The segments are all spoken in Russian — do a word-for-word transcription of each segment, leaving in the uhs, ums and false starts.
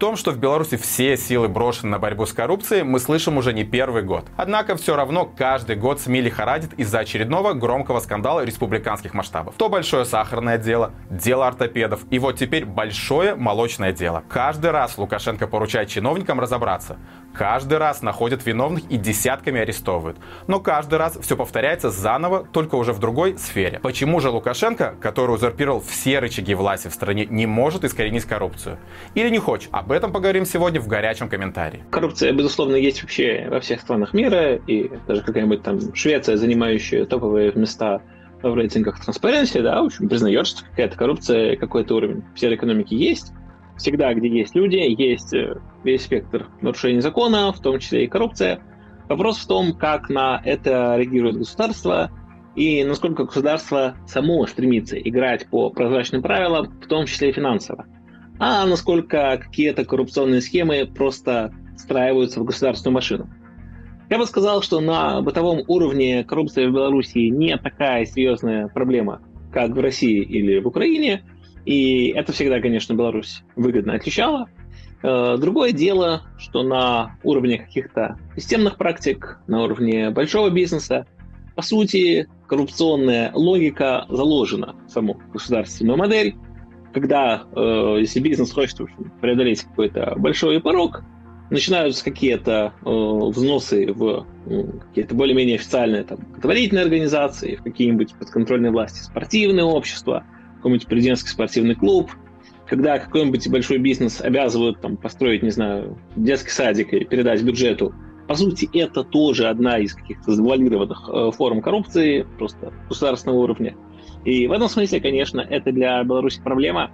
том, что в Беларуси все силы брошены на борьбу с коррупцией, мы слышим уже не первый год. Однако все равно каждый год СМИ лихорадит из-за очередного громкого скандала республиканских масштабов. То большое сахарное дело, дело ортопедов и вот теперь большое молочное дело. Каждый раз Лукашенко поручает чиновникам разобраться. Каждый раз находят виновных и десятками арестовывают. Но каждый раз все повторяется заново, только уже в другой сфере. Почему же Лукашенко, который узурпировал все рычаги власти в стране, не может искоренить коррупцию? Или не хочет? Об этом поговорим сегодня в горячем комментарии. Коррупция, безусловно, есть вообще во всех странах мира. И даже какая-нибудь там Швеция, занимающая топовые места в рейтингах Transparency, да, в общем, признает, что какая-то коррупция, какой-то уровень в серой экономике есть. Всегда, где есть люди, есть весь спектр нарушений закона, в том числе и коррупция. Вопрос в том, как на это реагирует государство и насколько государство само стремится играть по прозрачным правилам, в том числе и финансово, а насколько какие-то коррупционные схемы просто встраиваются в государственную машину. Я бы сказал, что на бытовом уровне коррупция в Беларуси не такая серьезная проблема, как в России или в Украине, и это всегда, конечно, Беларусь выгодно отличала. Другое дело, что на уровне каких-то системных практик, на уровне большого бизнеса, по сути, коррупционная логика заложена в саму государственную модель, когда, если бизнес хочет преодолеть какой-то большой порог, начинаются какие-то взносы в какие-то более-менее официальные там, благотворительные организации, в какие-нибудь подконтрольные власти спортивные общества, какой-нибудь президентский спортивный клуб, когда какой-нибудь большой бизнес обязывают там, построить, не знаю, детский садик и передать бюджету. По сути, это тоже одна из каких-то завуалированных э, форм коррупции, просто государственного уровня. И в этом смысле, конечно, это для Беларуси проблема,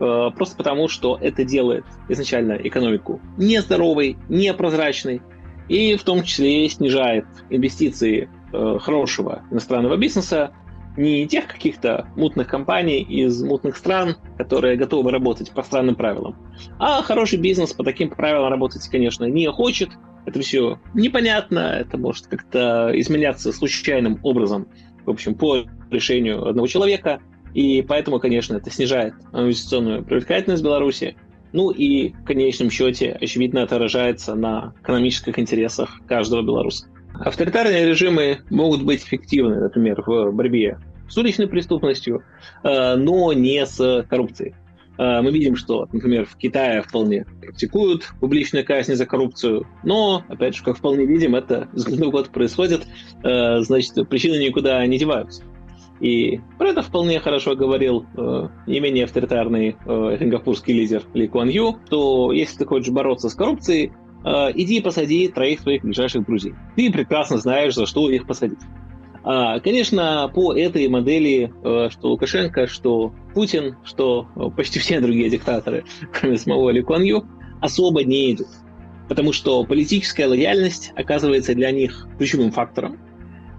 э, просто потому, что это делает изначально экономику нездоровой, непрозрачной, и в том числе снижает инвестиции э, хорошего иностранного бизнеса, не тех каких-то мутных компаний из мутных стран, которые готовы работать по странным правилам. А хороший бизнес по таким правилам работать, конечно, не хочет. Это все непонятно, это может как-то изменяться случайным образом, в общем, по решению одного человека. И поэтому, конечно, это снижает инвестиционную привлекательность Беларуси. Ну и в конечном счете, очевидно, отражается на экономических интересах каждого белоруса. Авторитарные режимы могут быть эффективны, например, в борьбе с уличной преступностью, но не с коррупцией. Мы видим, что, например, в Китае вполне практикуют публичные казни за коррупцию, но, опять же, как вполне видим, это из года в год происходит, значит, причины никуда не деваются. И про это вполне хорошо говорил э, не менее авторитарный э, сингапурский лидер Ли Куан Ю, что если ты хочешь бороться с коррупцией, иди посади троих своих ближайших друзей. Ты прекрасно знаешь, за что их посадить. Конечно, по этой модели, что Лукашенко, что Путин, что почти все другие диктаторы, кроме самого Ли Куан Ю, особо не идут. Потому что политическая лояльность оказывается для них ключевым фактором.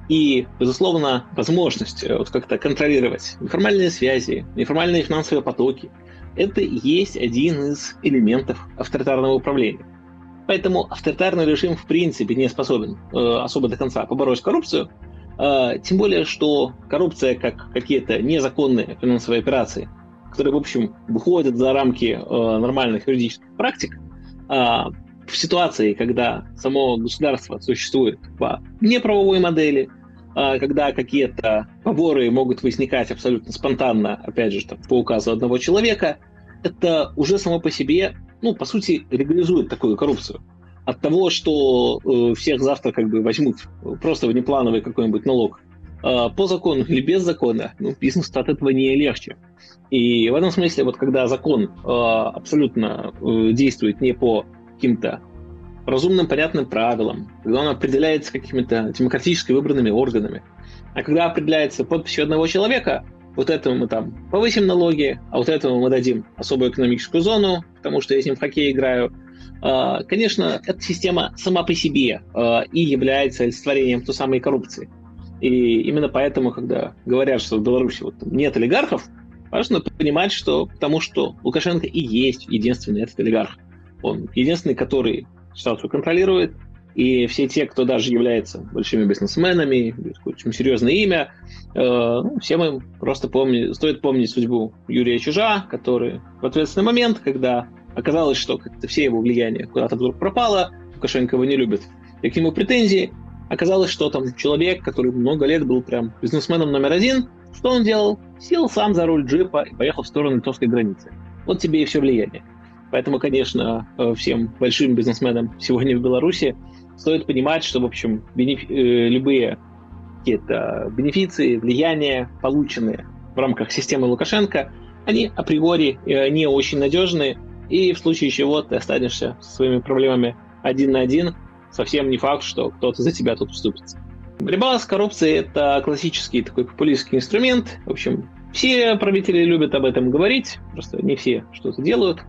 И, безусловно, возможность вот как-то контролировать неформальные связи, неформальные финансовые потоки – это и есть один из элементов авторитарного управления. Поэтому авторитарный режим в принципе не способен э, особо до конца побороть коррупцию, э, тем более, что коррупция, как какие-то незаконные финансовые операции, которые, в общем, выходят за рамки э, нормальных юридических практик, э, в ситуации, когда само государство существует по неправовой модели, э, когда какие-то поборы могут возникать абсолютно спонтанно, опять же, там, по указу одного человека, это уже само по себе, ну, по сути, легализует такую коррупцию. От того, что э, всех завтра как бы возьмут просто внеплановый какой-нибудь налог э, по закону или без закона, ну, бизнес-то от этого не легче. И в этом смысле, вот когда закон э, абсолютно э, действует не по каким-то разумным, понятным правилам, когда он определяется какими-то демократически выбранными органами, а когда определяется подписью одного человека, вот этому мы там повысим налоги, а вот этому мы дадим особую экономическую зону, потому что я с ним в хоккей играю. Конечно, эта система сама по себе и является олицетворением той самой коррупции. И именно поэтому, когда говорят, что в Беларуси вот нет олигархов, важно понимать, что потому что Лукашенко и есть единственный этот олигарх. Он единственный, который ситуацию контролирует, и все те, кто даже является большими бизнесменами, очень серьезное имя, э, ну, всем им просто помни, стоит помнить судьбу Юрия Чижа, который в ответственный момент, когда Оказалось, что как-то все его влияние куда-то вдруг пропало, Лукашенко его не любит, и к нему претензии. Оказалось, что там человек, который много лет был прям бизнесменом номер один, что он делал? Сел сам за руль джипа и поехал в сторону литовской границы. Вот тебе и все влияние. Поэтому, конечно, всем большим бизнесменам сегодня в Беларуси стоит понимать, что, в общем, бенефи- любые какие-то бенефиции, влияния, полученные в рамках системы Лукашенко, они априори не очень надежны, и в случае чего ты останешься со своими проблемами один на один, совсем не факт, что кто-то за тебя тут вступится. Борьба с коррупцией – это классический такой популистский инструмент. В общем, все правители любят об этом говорить, просто не все что-то делают.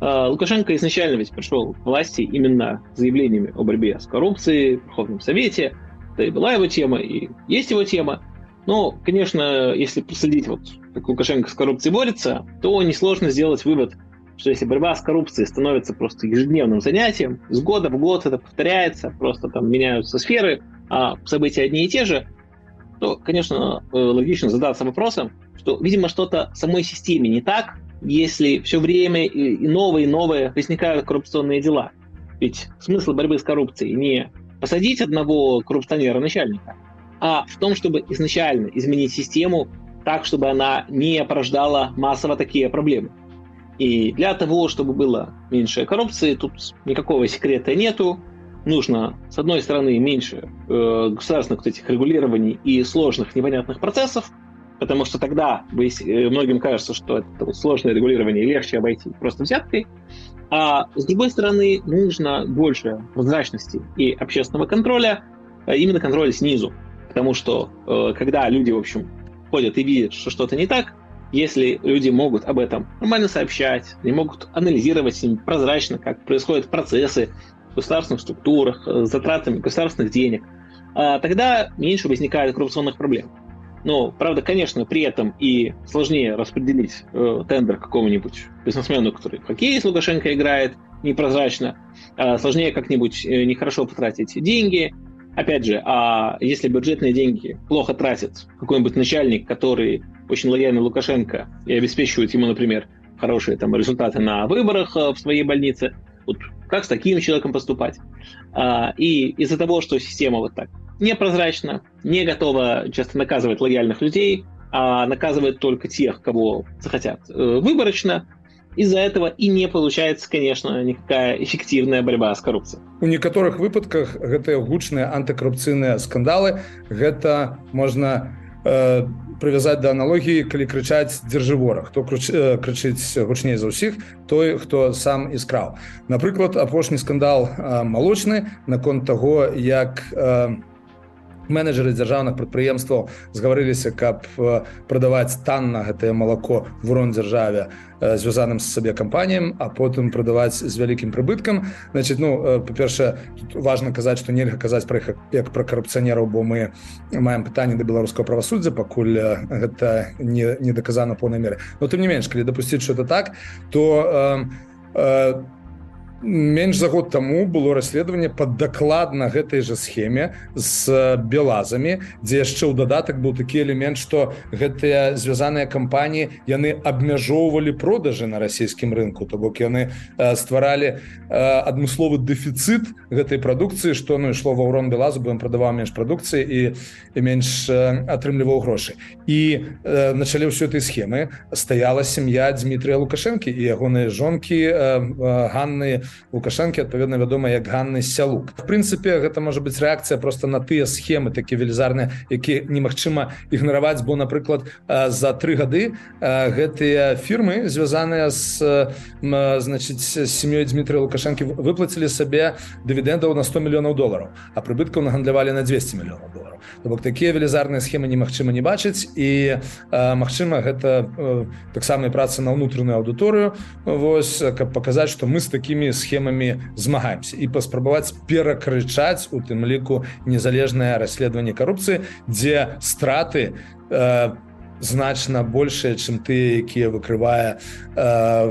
Лукашенко изначально ведь пришел к власти именно заявлениями о борьбе с коррупцией в Верховном Совете. Это и была его тема, и есть его тема. Но, конечно, если проследить, вот, как Лукашенко с коррупцией борется, то несложно сделать вывод, что если борьба с коррупцией становится просто ежедневным занятием, с года в год это повторяется, просто там меняются сферы, а события одни и те же, то, конечно, логично задаться вопросом, что, видимо, что-то в самой системе не так, если все время и новые и новые возникают коррупционные дела. Ведь смысл борьбы с коррупцией не посадить одного коррупционера-начальника, а в том, чтобы изначально изменить систему так, чтобы она не порождала массово такие проблемы. И для того, чтобы было меньше коррупции, тут никакого секрета нету. Нужно, с одной стороны, меньше э, государственных вот этих регулирований и сложных непонятных процессов, потому что тогда многим кажется, что это вот сложное регулирование легче обойти просто взяткой. А с другой стороны, нужно больше прозрачности и общественного контроля, именно контроля снизу. Потому что э, когда люди, в общем, ходят и видят, что что-то не так, если люди могут об этом нормально сообщать, они могут анализировать с ними прозрачно, как происходят процессы в государственных структурах, с затратами государственных денег, тогда меньше возникает коррупционных проблем. Но, правда, конечно, при этом и сложнее распределить э, тендер какому-нибудь бизнесмену, который в хоккей с Лукашенко играет непрозрачно, э, сложнее как-нибудь э, нехорошо потратить деньги. Опять же, а если бюджетные деньги плохо тратит какой-нибудь начальник, который очень лояльный Лукашенко и обеспечивает ему, например, хорошие там, результаты на выборах э, в своей больнице, вот как с таким человеком поступать? А, и из-за того, что система вот так непрозрачна, не готова часто наказывать лояльных людей, а наказывает только тех, кого захотят э, выборочно, из-за этого и не получается, конечно, никакая эффективная борьба с коррупцией. У некоторых выпадках гэтыя гучные антикоррупционные скандалы, гэта можно э, привязать до аналогии, коли кричать «держи вора». Кто кричит гучнее за всех, той, кто сам искрал. Например, апошний скандал э, молочный, наконт того, як э, менеджеры дзяржаўных прадпрыемстваў згаварыліся, каб прадаваць танна гэтае малако в урон дзяржаве звязаным з сабе кампаніям, а потым прадаваць з вялікім прыбыткам. Значит, ну, па-першае, тут важна казаць, што нельга казаць пра іх як пра карупцыянераў, бо мы маем пытанне да беларускага правасуддзя, пакуль гэта не, не даказана поўнай меры. Но тым не менш, калі дапусціць, што это так, то э, э, менш за год таму было расследаванне па дакладна гэтай жа схеме з белазамі, дзе яшчэ ў дадатак быў такі элемент, што гэтыя звязаныя кампаніі яны абмяжоўвалі продажы на расійскім рынку, то бок яны стваралі адмысловы дэфіцыт гэтай прадукцыі, што ну ішло ва ўрон белазу, бо ён прадаваў менш прадукцыі і, і менш атрымліваў грошы. І э, на чале ўсёй этой схемы стаяла сям'я Дмітрыя Лукашэнкі і ягоныя жонкі э, э, Ганны Лукашэнкі, адпаведна вядома як Ганны Сялук. В прынцыпе, гэта можа быць рэакцыя проста на тыя схемы такія велізарныя, якія немагчыма ігнараваць, бо, напрыклад, за тры гады гэтыя фірмы, звязаныя з значыць сям'ёй Дмітрыя Лукашэнкі, выплацілі сабе дывідэндаў на сто мільёнаў долараў, а прыбыткаў нагандлявалі на двесце мільёнаў долараў. То бок такія велізарныя схемы немагчыма не бачыць, і магчыма гэта таксама праца на ўнутраную аўдыторыю, вось, каб паказаць, што мы з такімі схемамі змагаемся і паспрабаваць перакрычаць у тым ліку незалежнае расследаванне карупцыі, дзе страты э, значна большыя, чым тыя, якія выкрывае э,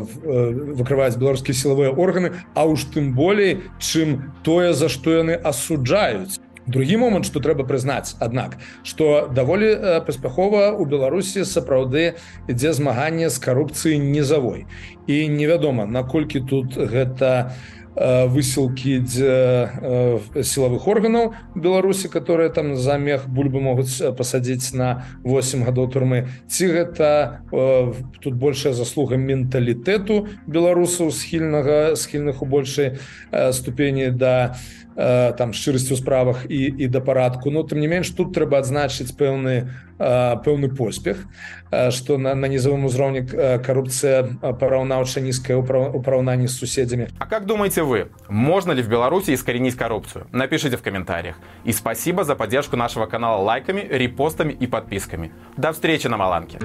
выкрываюць беларускія сілавыя органы, а уж тым болей, чым тое, за што яны асуджаюць. Другі момент, што трэба прызнаць, аднак, што даволі паспяхова ў Беларусі сапраўды ідзе змаганне з карупцыяй нізавой. І невядома, наколькі тут гэта высілкі сілавых органаў Беларусі, которые там за мех бульбы могуць пасадзіць на восем гадоў турмы, ці гэта тут большая заслуга менталітэту беларусаў, схільнага схільных у большай ступені да там шчырасці ў справах і і да парадку. Ну, тым не менш, тут трэба адзначыць пэўны пэўны поспех, што на, на нізавым узроўні карупцыя параўнаўча нізкая ў параўнанні з суседзямі. А как думаете вы, можно ли в Беларуси искоренить коррупцию? Напишите в комментариях. И спасибо за поддержку нашего канала лайками, репостами и подписками. До встречи на Маланке!